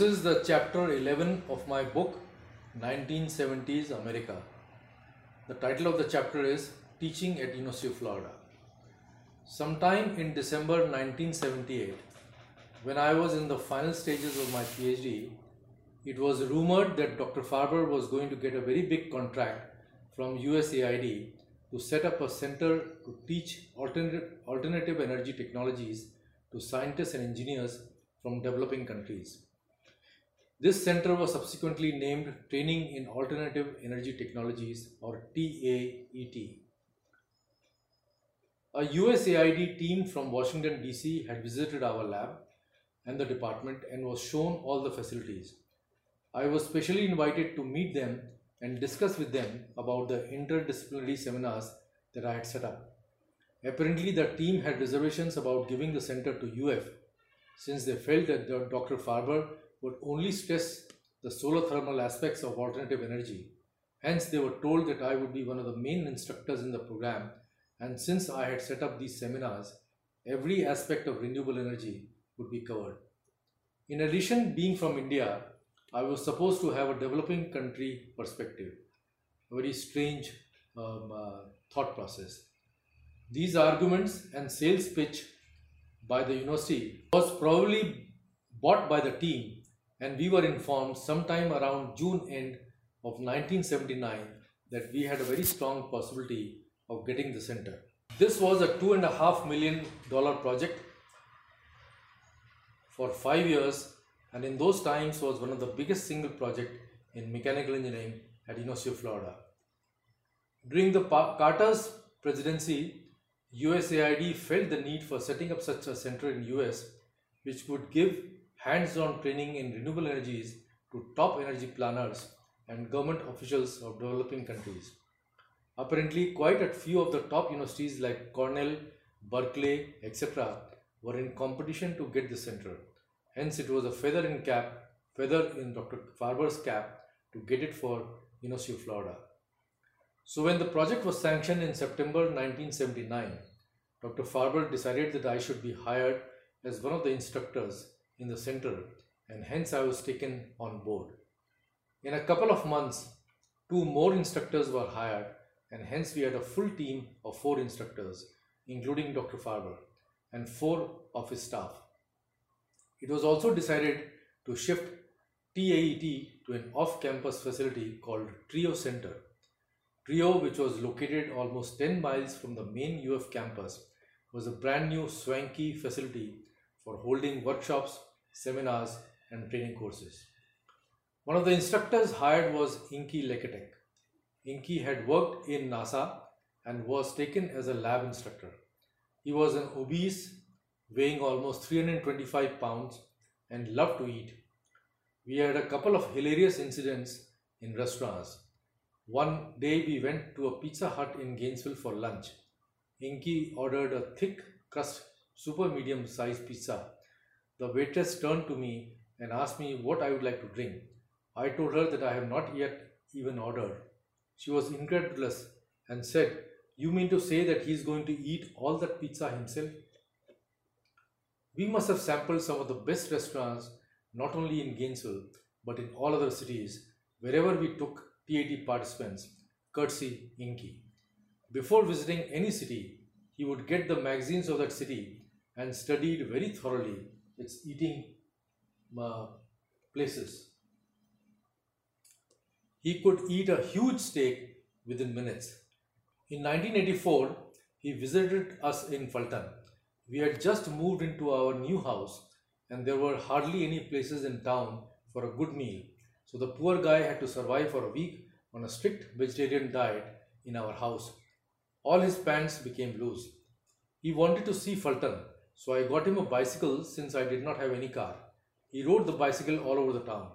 This is the chapter 11 of my book, 1970s America. The title of the chapter is Teaching at University of Florida. Sometime in December 1978, when I was in the final stages of my PhD, it was rumored that Dr. Farber was going to get a very big contract from USAID to set up a center to teach alternative energy technologies to scientists and engineers from developing countries. This center was subsequently named Training in Alternative Energy Technologies, or TAET. A USAID team from Washington DC had visited our lab and the department and was shown all the facilities. I was specially invited to meet them and discuss with them about the interdisciplinary seminars that I had set up. Apparently, the team had reservations about giving the center to UF, since they felt that Dr. Farber would only stress the solar thermal aspects of alternative energy. Hence, they were told that I would be one of the main instructors in the program, and since I had set up these seminars, every aspect of renewable energy would be covered. In addition, being from India, I was supposed to have a developing country perspective, a very strange thought process. These arguments and sales pitch by the university was probably bought by the team, and we were informed sometime around June end of 1979 that we had a very strong possibility of getting the center. This was a $2.5 million project for 5 years, and in those times was one of the biggest single project in mechanical engineering at University of Florida. During the Carter's presidency, USAID felt the need for setting up such a center in US, which would give hands-on training in renewable energies to top energy planners and government officials of developing countries. Apparently, quite a few of the top universities like Cornell, Berkeley, etc. were in competition to get the center. Hence, it was a feather in Dr. Farber's cap to get it for University of Florida. So when the project was sanctioned in September 1979, Dr. Farber decided that I should be hired as one of the instructors in the center, and hence I was taken on board. In a couple of months, 2 more instructors were hired, and hence we had a full team of 4 instructors, including Dr. Farber and 4 of his staff. It was also decided to shift TAET to an off-campus facility called TREEO Center. TREEO, which was located almost 10 miles from the main UF campus, was a brand new swanky facility for holding workshops, seminars, and training courses. One of the instructors hired was Inky Lekatek. Inky had worked in NASA and was taken as a lab instructor. He was an obese, weighing almost 325 pounds, and loved to eat. We had a couple of hilarious incidents in restaurants. One day we went to a Pizza Hut in Gainesville for lunch. Inky ordered a thick crust, super medium sized pizza. The waitress turned to me and asked me what I would like to drink. I told her that I have not yet even ordered. She was incredulous and said, "You mean to say that he is going to eat all that pizza himself?" We must have sampled some of the best restaurants, not only in Gainesville, but in all other cities, wherever we took TAET participants, courtesy Inky. Before visiting any city, he would get the magazines of that city and studied very thoroughly its eating places. He could eat a huge steak within minutes. In 1984, he visited us in Phaltan. We had just moved into our new house, and there were hardly any places in town for a good meal, so the poor guy had to survive for a week on a strict vegetarian diet in our house. All his pants became loose. He wanted to see Phaltan, so I got him a bicycle since I did not have any car. He rode the bicycle all over the town.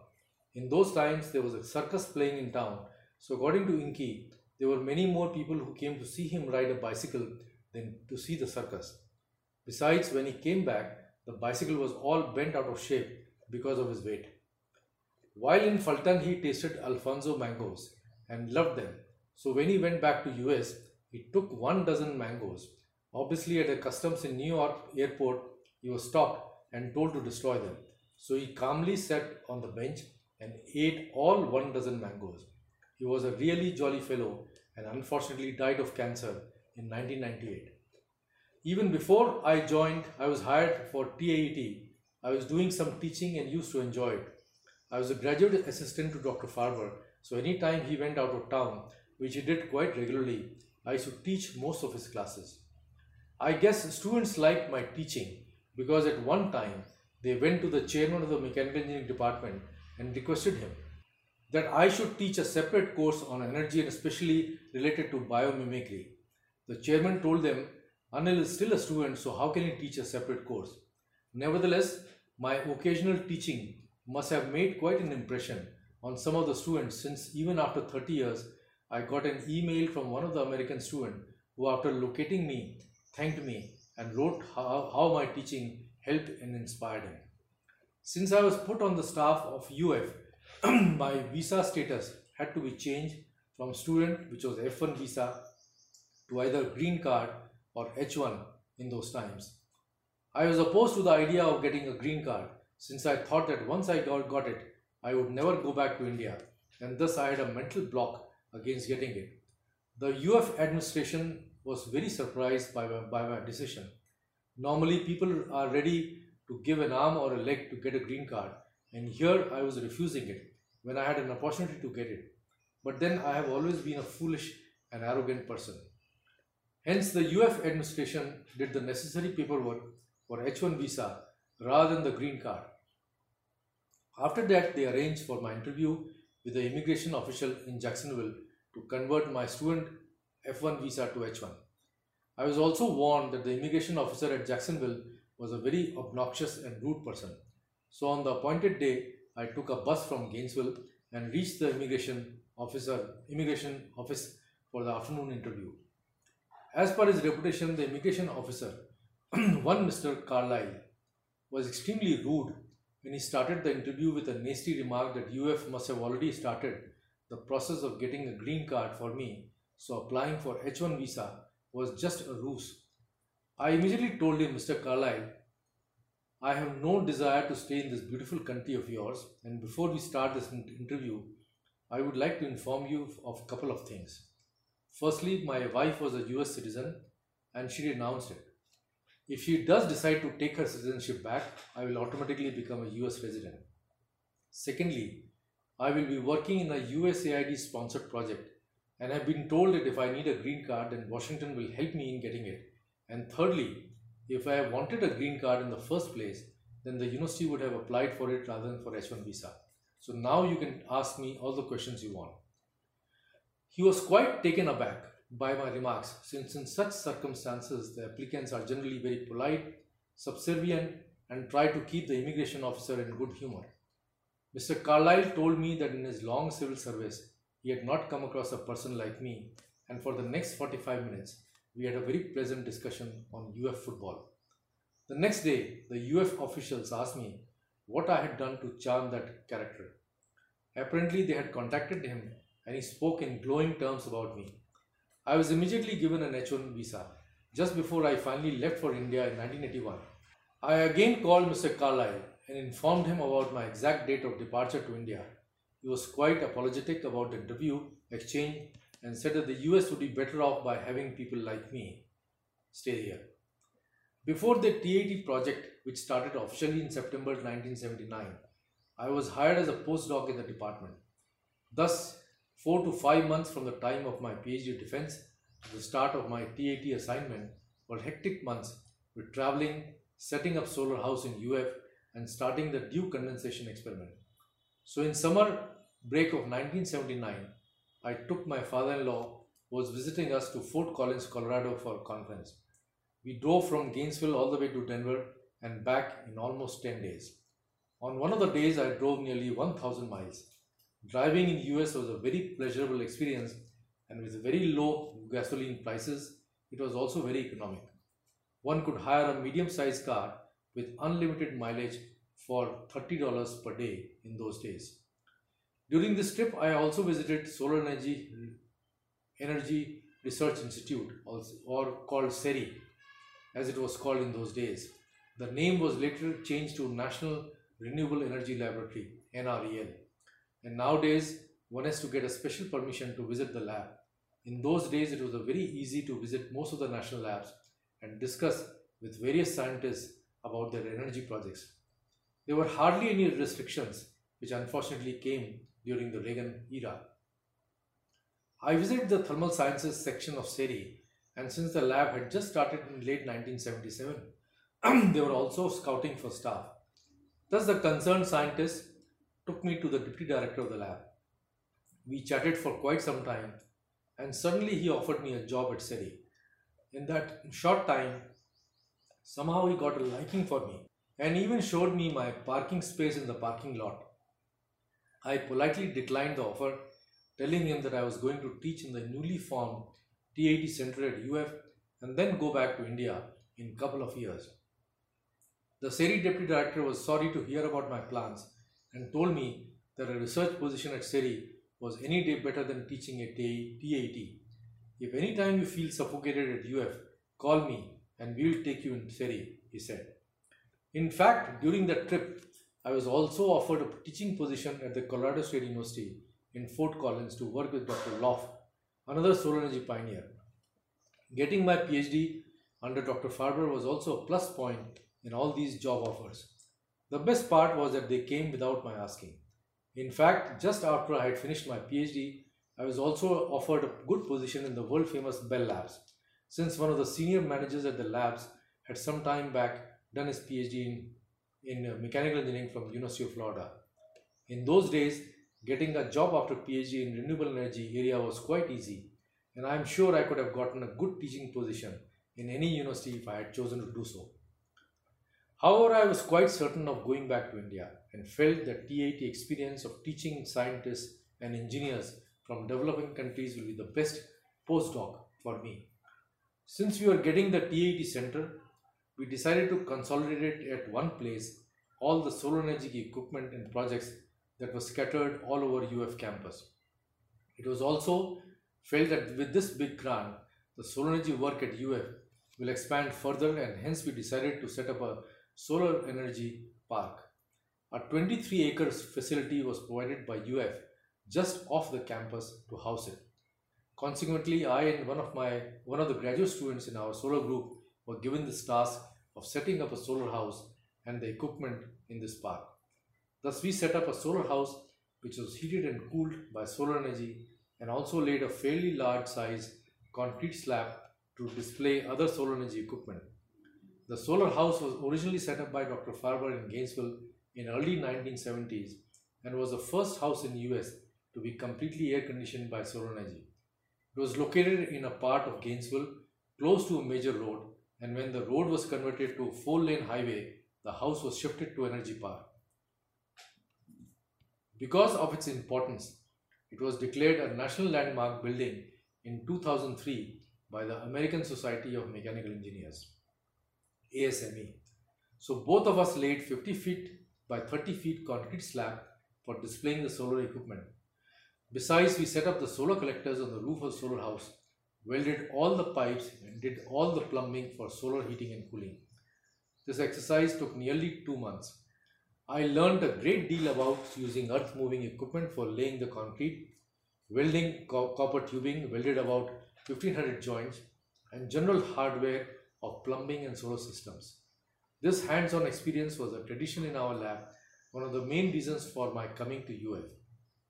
In those times, there was a circus playing in town, so according to Inky, there were many more people who came to see him ride a bicycle than to see the circus. Besides, when he came back, the bicycle was all bent out of shape because of his weight. While in Phaltan, he tasted Alfonso mangoes and loved them. So when he went back to US, he took 1 dozen mangoes. Obviously, at the customs in New York airport, he was stopped and told to destroy them. So he calmly sat on the bench and ate all 1 dozen mangoes. He was a really jolly fellow and unfortunately died of cancer in 1998. Even before I joined, I was hired for TAET. I was doing some teaching and used to enjoy it. I was a graduate assistant to Dr. Farber, so anytime he went out of town, which he did quite regularly, I used to teach most of his classes. I guess students liked my teaching because at one time they went to the chairman of the mechanical engineering department and requested him that I should teach a separate course on energy and especially related to biomimicry. The chairman told them, Anil is still a student, so how can he teach a separate course? Nevertheless, my occasional teaching must have made quite an impression on some of the students, since even after 30 years, I got an email from one of the American students who, after locating me, thanked me and wrote how my teaching helped and inspired him. Since I was put on the staff of UF, my visa status had to be changed from student, which was F1 visa, to either green card or H1 in those times. I was opposed to the idea of getting a green card, since I thought that once I got it, I would never go back to India, and thus I had a mental block against getting it. The UF administration was very surprised by my decision. Normally, people are ready to give an arm or a leg to get a green card, and here I was refusing it when I had an opportunity to get it. But then I have always been a foolish and arrogant person. Hence, the UF administration did the necessary paperwork for H1 visa rather than the green card. After that, they arranged for my interview with the immigration official in Jacksonville to convert my student F1 visa to H1. I was also warned that the immigration officer at Jacksonville was a very obnoxious and rude person. So on the appointed day, I took a bus from Gainesville and reached the immigration office for the afternoon interview. As per his reputation, the immigration officer, one Mr. Carlyle, was extremely rude when he started the interview with a nasty remark that UF must have already started the process of getting a green card for me, so applying for H1 visa was just a ruse. I immediately told him, Mr. Carlyle, I have no desire to stay in this beautiful country of yours, and before we start this interview, I would like to inform you of a couple of things. Firstly, my wife was a US citizen and she renounced it. If she does decide to take her citizenship back, I will automatically become a US resident. Secondly, I will be working in a USAID sponsored project and I have been told that if I need a green card, then Washington will help me in getting it. And thirdly, if I wanted a green card in the first place, then the university would have applied for it rather than for H1 visa. So now you can ask me all the questions you want. He was quite taken aback by my remarks, since in such circumstances the applicants are generally very polite, subservient, and try to keep the immigration officer in good humor. Mr. Carlyle told me that in his long civil service, he had not come across a person like me, and for the next 45 minutes, we had a very pleasant discussion on UF football. The next day, the UF officials asked me what I had done to charm that character. Apparently, they had contacted him and he spoke in glowing terms about me. I was immediately given an H1 visa just before I finally left for India in 1981. I again called Mr. Carlyle and informed him about my exact date of departure to India. He was quite apologetic about the interview, exchange, and said that the US would be better off by having people like me stay here. Before the TAET project, which started officially in September 1979, I was hired as a postdoc in the department. Thus, 4 to 5 months from the time of my PhD defense to the start of my TAET assignment were hectic months with traveling, setting up solar house in UF and starting the dew condensation experiment. So in summer break of 1979, I took my father-in-law who was visiting us to Fort Collins, Colorado for a conference. We drove from Gainesville all the way to Denver and back in almost 10 days. On one of the days, I drove nearly 1,000 miles. Driving in the US was a very pleasurable experience, and with very low gasoline prices, it was also very economic. One could hire a medium-sized car with unlimited mileage for $30 per day in those days. During this trip, I also visited Solar Energy Research Institute, or called SERI, as it was called in those days. The name was later changed to National Renewable Energy Laboratory, NREL. And nowadays, one has to get a special permission to visit the lab. In those days, it was very easy to visit most of the national labs and discuss with various scientists about their energy projects. There were hardly any restrictions, which unfortunately came during the Reagan era. I visited the Thermal Sciences section of SERI, and since the lab had just started in late 1977, they were also scouting for staff. Thus, the concerned scientist took me to the deputy director of the lab. We chatted for quite some time, and suddenly he offered me a job at SERI. In that short time, somehow he got a liking for me and even showed me my parking space in the parking lot. I politely declined the offer, telling him that I was going to teach in the newly formed TAET Center at UF and then go back to India in a couple of years. The SERI deputy director was sorry to hear about my plans and told me that a research position at SERI was any day better than teaching at TAET. If any time you feel suffocated at UF, call me and we will take you in SERI, he said. In fact, during that trip, I was also offered a teaching position at the Colorado State University in Fort Collins to work with Dr. Loff, another solar energy pioneer. Getting my PhD under Dr. Farber was also a plus point in all these job offers. The best part was that they came without my asking. In fact, just after I had finished my PhD, I was also offered a good position in the world famous Bell Labs, since one of the senior managers at the labs had some time back done his PhD in mechanical engineering from the University of Florida. In those days, getting a job after PhD in renewable energy area was quite easy, and I am sure I could have gotten a good teaching position in any university if I had chosen to do so. However, I was quite certain of going back to India and felt that TAET experience of teaching scientists and engineers from developing countries will be the best postdoc for me. Since we were getting the TAET center, we decided to consolidate it at one place all the solar energy equipment and projects that were scattered all over UF campus. It was also felt that with this big grant, the solar energy work at UF will expand further, and hence we decided to set up a solar energy park. A 23-acre facility was provided by UF just off the campus to house it. Consequently, I and one of the graduate students in our solar group were given this task of setting up a solar house and the equipment in this park. Thus, we set up a solar house which was heated and cooled by solar energy, and also laid a fairly large size concrete slab to display other solar energy equipment. The solar house was originally set up by Dr. Farber in Gainesville in early 1970s and was the first house in the US to be completely air conditioned by solar energy. It was located in a part of Gainesville close to a major road, and when the road was converted to a 4-lane highway, the house was shifted to Energy Park. Because of its importance, it was declared a National Landmark Building in 2003 by the American Society of Mechanical Engineers, ASME. So both of us laid 50 feet by 30 feet concrete slab for displaying the solar equipment. Besides, we set up the solar collectors on the roof of the solar house, welded all the pipes, and did all the plumbing for solar heating and cooling. This exercise took nearly 2 months. I learned a great deal about using earth moving equipment for laying the concrete, welding copper tubing, welded about 1500 joints, and general hardware of plumbing and solar systems. This hands-on experience was a tradition in our lab, one of the main reasons for my coming to UF.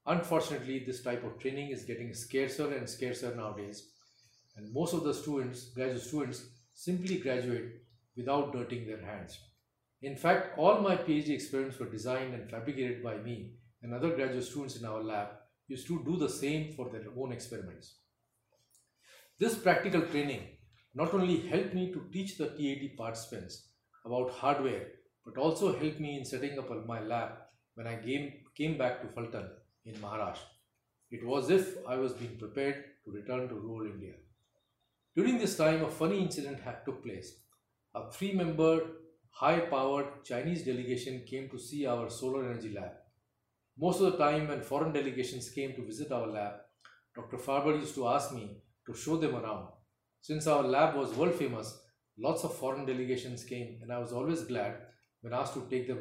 Unfortunately, this type of training is getting scarcer and scarcer nowadays, and most of the graduate students simply graduate without dirting their hands. In fact, all my PhD experiments were designed and fabricated by me, and other graduate students in our lab used to do the same for their own experiments. This practical training not only helped me to teach the TAET participants about hardware, but also helped me in setting up my lab when I came back to Phaltan in Maharashtra. It was as if I was being prepared to return to rural India. During this time, a funny incident took place. A 3-member, high-powered Chinese delegation came to see our solar energy lab. Most of the time when foreign delegations came to visit our lab, Dr. Farber used to ask me to show them around. Since our lab was world famous, lots of foreign delegations came, and I was always glad when asked to take them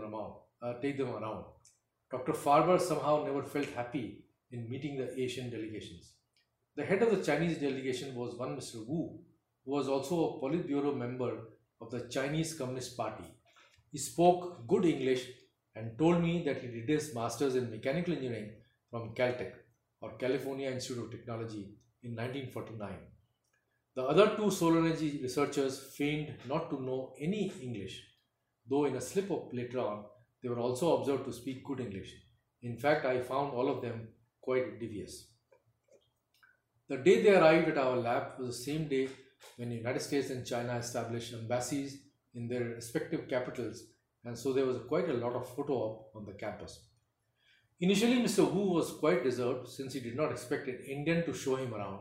take them around. Dr. Farber somehow never felt happy in meeting the Asian delegations. The head of the Chinese delegation was one Mr. Wu, who was also a Politburo member of the Chinese Communist Party. He spoke good English and told me that he did his master's in mechanical engineering from Caltech, or California Institute of Technology, in 1949. The other two solar energy researchers feigned not to know any English, though in a slip-up later on, they were also observed to speak good English. In fact, I found all of them quite devious. The day they arrived at our lab was the same day when the United States and China established embassies in their respective capitals, and so there was quite a lot of photo op on the campus. Initially, Mr. Wu was quite reserved since he did not expect an Indian to show him around,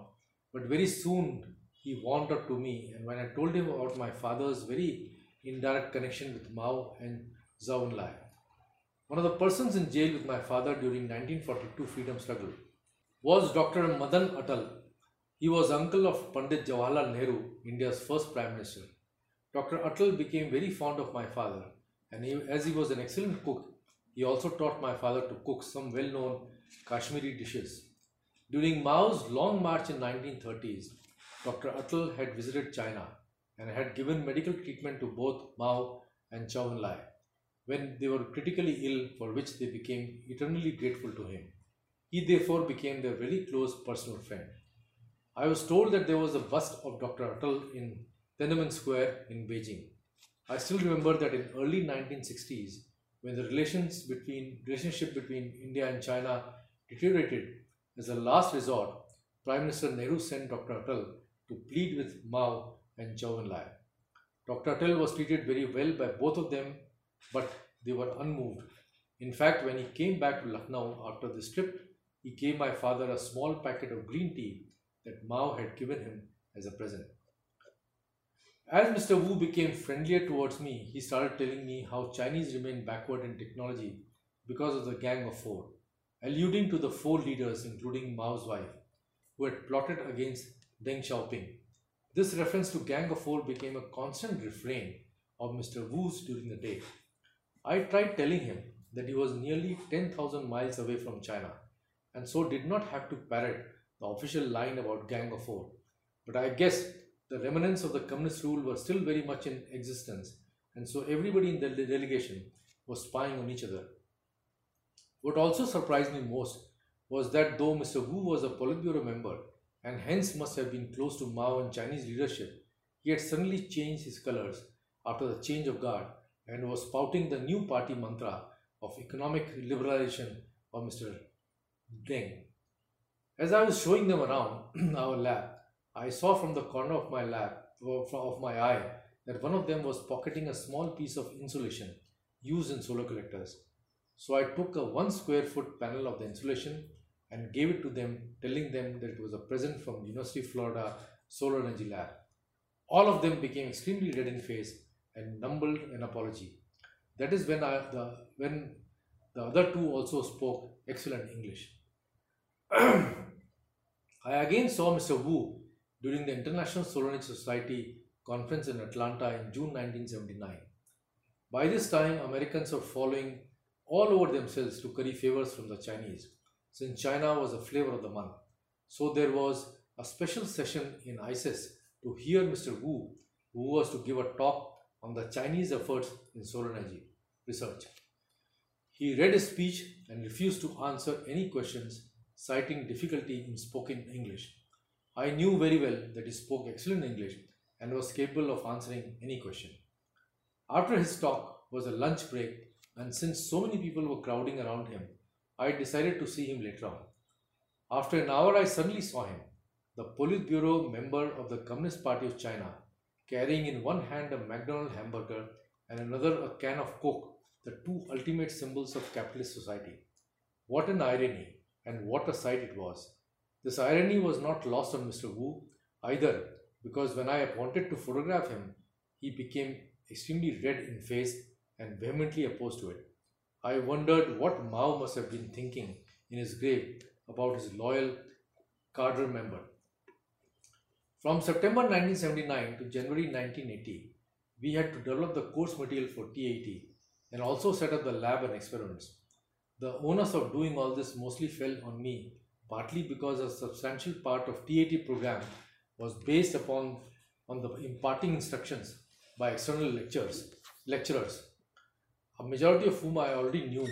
but very soon he warmed up to me, and when I told him about my father's very indirect connection with Mao and Zhou Enlai, one of the persons in jail with my father during 1942 freedom struggle was Dr. Madan Atal. He was uncle of Pandit Jawaharlal Nehru, India's first Prime Minister. Dr. Atal became very fond of my father, and as he was an excellent cook, he also taught my father to cook some well-known Kashmiri dishes. During Mao's long march in 1930s, Dr. Atal had visited China and had given medical treatment to both Mao and Zhou Enlai when they were critically ill, for which they became eternally grateful to him. He therefore became their very close personal friend. I was told that there was a bust of Dr. Atal in Tiananmen Square in Beijing. I still remember that in early 1960s, when the relationship between India and China deteriorated, as a last resort, Prime Minister Nehru sent Dr. Atal to plead with Mao and Zhou Enlai. Dr. Atal was treated very well by both of them, but they were unmoved. In fact, when he came back to Lucknow after this trip, he gave my father a small packet of green tea that Mao had given him as a present. As Mr. Wu became friendlier towards me, he started telling me how Chinese remain backward in technology because of the Gang of Four, alluding to the four leaders, including Mao's wife, who had plotted against Deng Xiaoping. This reference to Gang of Four became a constant refrain of Mr. Wu's during the day. I tried telling him that he was nearly 10,000 miles away from China and so did not have to parrot the official line about Gang of Four. But I guess the remnants of the communist rule were still very much in existence, and so everybody in the delegation was spying on each other. What also surprised me most was that though Mr. Wu was a Politburo member and hence must have been close to Mao and Chinese leadership, he had suddenly changed his colors after the change of guard and was spouting the new party mantra of economic liberalization of Mr. Deng. As I was showing them around our lab, I saw from the corner of my eye that one of them was pocketing a small piece of insulation used in solar collectors. So I took a 1 square foot panel of the insulation and gave it to them, telling them that it was a present from University of Florida Solar Energy Lab. All of them became extremely red in face and mumbled an apology. That is when the other two also spoke excellent English. I again saw Mr. Wu during the International Solanaceae Society conference in Atlanta in June 1979. By this time, Americans were following all over themselves to curry favors from the Chinese, since China was a flavor of the month. So there was a special session in ISIS to hear Mr. Wu, who was to give a talk on the Chinese efforts in solar energy research. He read his speech and refused to answer any questions, citing difficulty in spoken English. I knew very well that he spoke excellent English and was capable of answering any question. After his talk was a lunch break, and since so many people were crowding around him, I decided to see him later on. After an hour, I suddenly saw him, the Politburo member of the Communist Party of China, carrying in one hand a McDonald hamburger and another a can of Coke, the two ultimate symbols of capitalist society. What an irony, and what a sight it was. This irony was not lost on Mr. Wu either, because when I wanted to photograph him, he became extremely red in face and vehemently opposed to it. I wondered what Mao must have been thinking in his grave about his loyal cadre member. From September 1979 to January 1980, we had to develop the course material for TAET and also set up the lab and experiments. The onus of doing all this mostly fell on me, partly because a substantial part of TAET program was based on the imparting instructions by external lecturers, a majority of whom I already knew,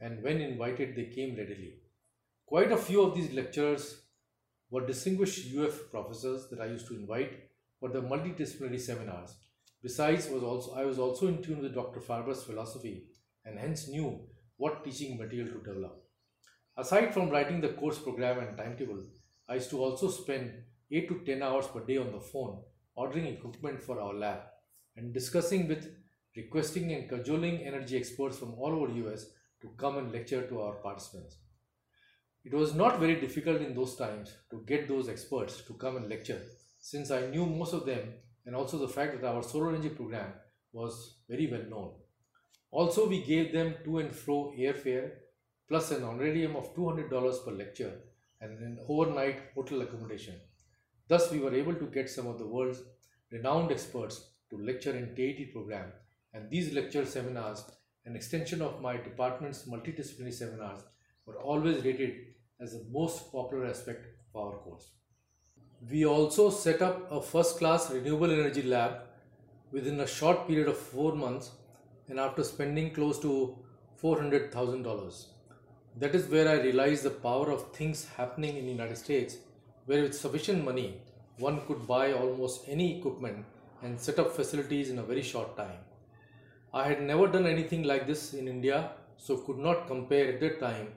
and when invited they came readily. Quite a few of these lecturers were distinguished UF professors that I used to invite for the multidisciplinary seminars. Besides, I was also in tune with Dr. Farber's philosophy and hence knew what teaching material to develop. Aside from writing the course program and timetable, I used to also spend 8 to 10 hours per day on the phone ordering equipment for our lab and discussing with, requesting and cajoling energy experts from all over US to come and lecture to our participants. It was not very difficult in those times to get those experts to come and lecture, since I knew most of them, and also the fact that our solar energy program was very well known. Also, we gave them to and fro airfare plus an honorarium of $200 per lecture and an overnight hotel accommodation. Thus, we were able to get some of the world's renowned experts to lecture in TAET program, and these lecture seminars, an extension of my department's multidisciplinary seminars, were always rated as the most popular aspect of our course. We also set up a first-class renewable energy lab within a short period of 4 months, and after spending close to $400,000. That is where I realized the power of things happening in the United States, where with sufficient money one could buy almost any equipment and set up facilities in a very short time. I had never done anything like this in India, so could not compare at that time,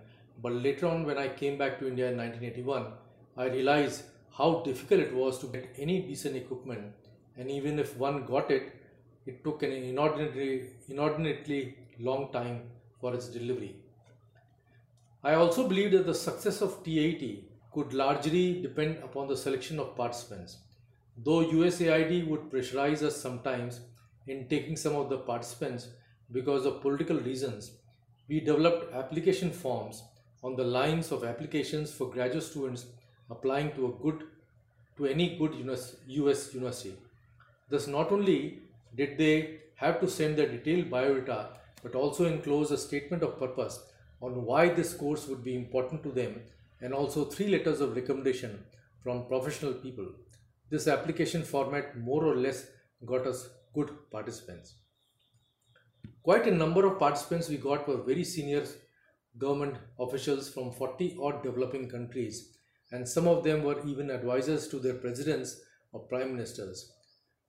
but later on when I came back to India in 1981, I realized how difficult it was to get any decent equipment, and even if one got it, it took an inordinately long time for its delivery. I also believe that the success of TAET could largely depend upon the selection of participants, though USAID would pressurize us sometimes in taking some of the participants because of political reasons. We developed application forms on the lines of applications for graduate students applying to any good US university. Thus, not only did they have to send their detailed biodata, but also enclose a statement of purpose on why this course would be important to them, and also 3 letters of recommendation from professional people. This application format more or less got us good participants. Quite a number of participants we got were very senior government officials from 40-odd developing countries, and some of them were even advisors to their presidents or prime ministers.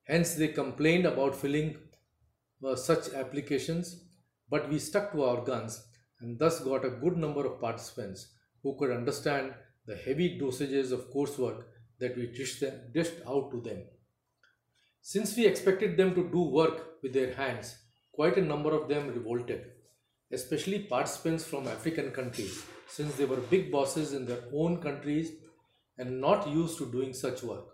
Hence, they complained about filling such applications, but we stuck to our guns and thus got a good number of participants who could understand the heavy dosages of coursework that we dished out to them. Since we expected them to do work with their hands, quite a number of them revolted, especially participants from African countries, since they were big bosses in their own countries and not used to doing such work.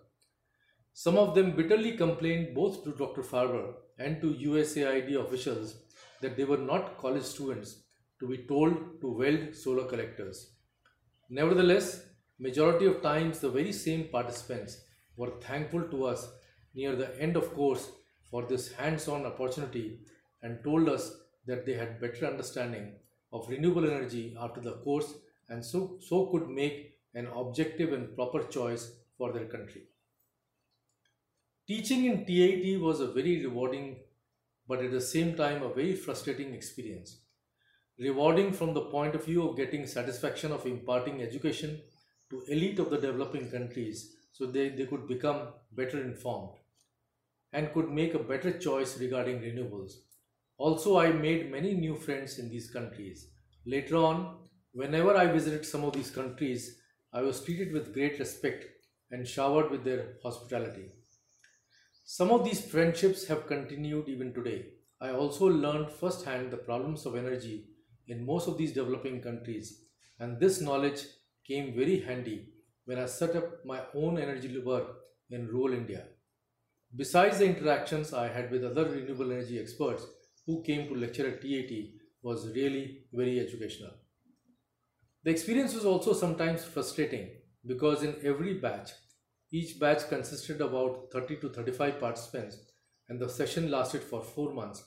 Some of them bitterly complained both to Dr. Farber and to USAID officials that they were not college students to be told to weld solar collectors. Nevertheless, majority of times the very same participants were thankful to us near the end of course for this hands-on opportunity, and told us that they had better understanding of renewable energy after the course, and so could make an objective and proper choice for their country. Teaching in TAET was a very rewarding, but at the same time a very frustrating experience. Rewarding from the point of view of getting satisfaction of imparting education to elite of the developing countries, so they could become better informed and could make a better choice regarding renewables. Also, I made many new friends in these countries. Later on, whenever I visited some of these countries, I was treated with great respect and showered with their hospitality. Some of these friendships have continued even today. I also learned firsthand the problems of energy in most of these developing countries, and this knowledge came very handy when I set up my own energy work in rural India. Besides, the interactions I had with other renewable energy experts who came to lecture at TAET was really very educational. The experience was also sometimes frustrating because in every batch, each batch consisted of about 30 to 35 participants, and the session lasted for 4 months.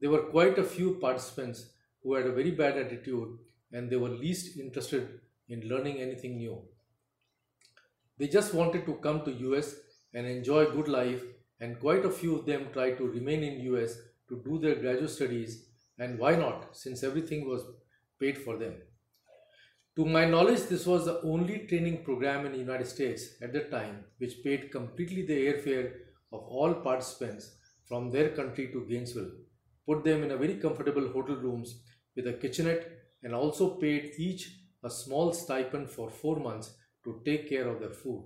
there were quite a few participants who had a very bad attitude and they were least interested in learning anything new. They just wanted to come to US and enjoy good life, and quite a few of them tried to remain in US to do their graduate studies, and why not, since everything was paid for them. To my knowledge, this was the only training program in the United States at that time which paid completely the airfare of all participants from their country to Gainesville, put them in a very comfortable hotel rooms with a kitchenette, and also paid each a small stipend for 4 months to take care of their food.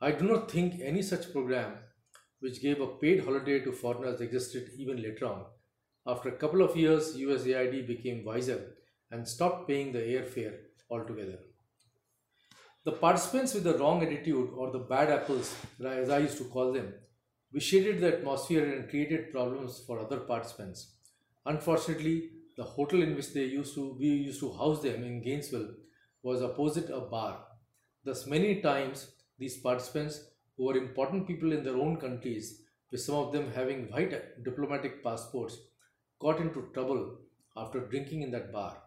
I do not think any such program which gave a paid holiday to foreigners existed even later on. After a couple of years, USAID became wiser and stopped paying the airfare altogether. The participants with the wrong attitude, or the bad apples as I used to call them, vitiated the atmosphere and created problems for other participants. Unfortunately, the hotel in which we used to house them in Gainesville was opposite a bar. Thus, many times these participants, who were important people in their own countries, with some of them having white diplomatic passports, got into trouble after drinking in that bar.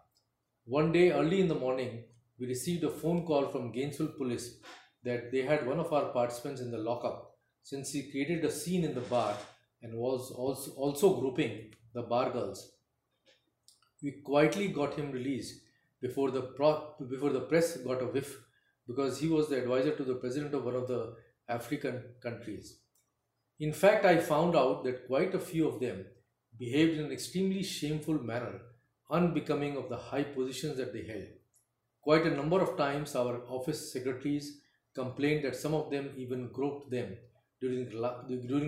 One day early in the morning, we received a phone call from Gainesville police that they had one of our participants in the lockup since he created a scene in the bar and was also groping the bar girls. We quietly got him released before the press got a whiff, because he was the advisor to the president of one of the African countries. In fact, I found out that quite a few of them behaved in an extremely shameful manner, unbecoming of the high positions that they held. Quite a number of times our office secretaries complained that some of them even groped them during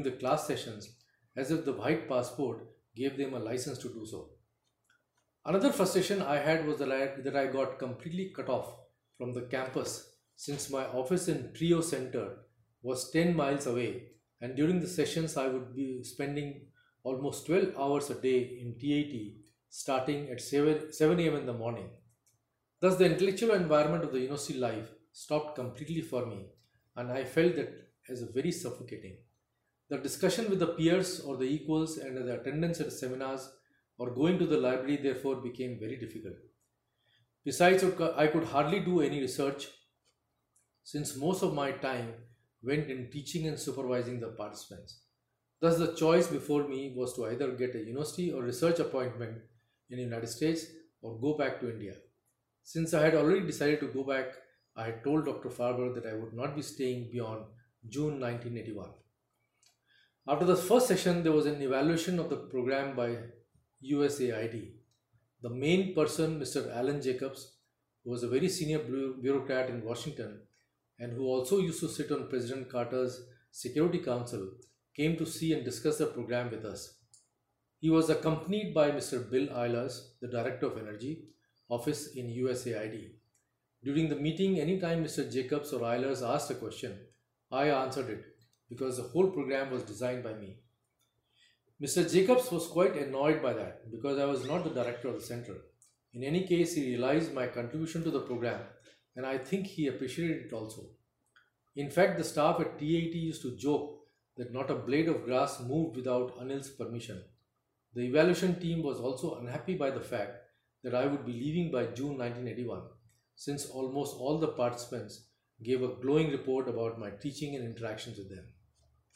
the class sessions, as if the white passport gave them a license to do so. Another frustration I had was that I got completely cut off from the campus, since my office in TREEO Center was 10 miles away, and during the sessions I would be spending almost 12 hours a day in TAET, starting at 7 a.m. in the morning. Thus, the intellectual environment of the university life stopped completely for me, and I felt that as very suffocating. The discussion with the peers or the equals and the attendance at seminars or going to the library therefore became very difficult. Besides, I could hardly do any research, since most of my time went in teaching and supervising the participants. Thus, the choice before me was to either get a university or research appointment in the United States or go back to India. Since I had already decided to go back, I had told Dr. Farber that I would not be staying beyond June 1981. After the first session, there was an evaluation of the program by USAID. The main person, Mr. Alan Jacobs, who was a very senior bureaucrat in Washington and who also used to sit on President Carter's Security Council, came to see and discuss the program with us. He was accompanied by Mr. Bill Eilers, the Director of Energy Office in USAID. During the meeting, anytime Mr. Jacobs or Eilers asked a question, I answered it, because the whole program was designed by me. Mr. Jacobs was quite annoyed by that, because I was not the director of the center. In any case, he realized my contribution to the program, and I think he appreciated it also. In fact, the staff at TAET used to joke that not a blade of grass moved without Anil's permission. The evaluation team was also unhappy by the fact that I would be leaving by June 1981, since almost all the participants gave a glowing report about my teaching and interactions with them.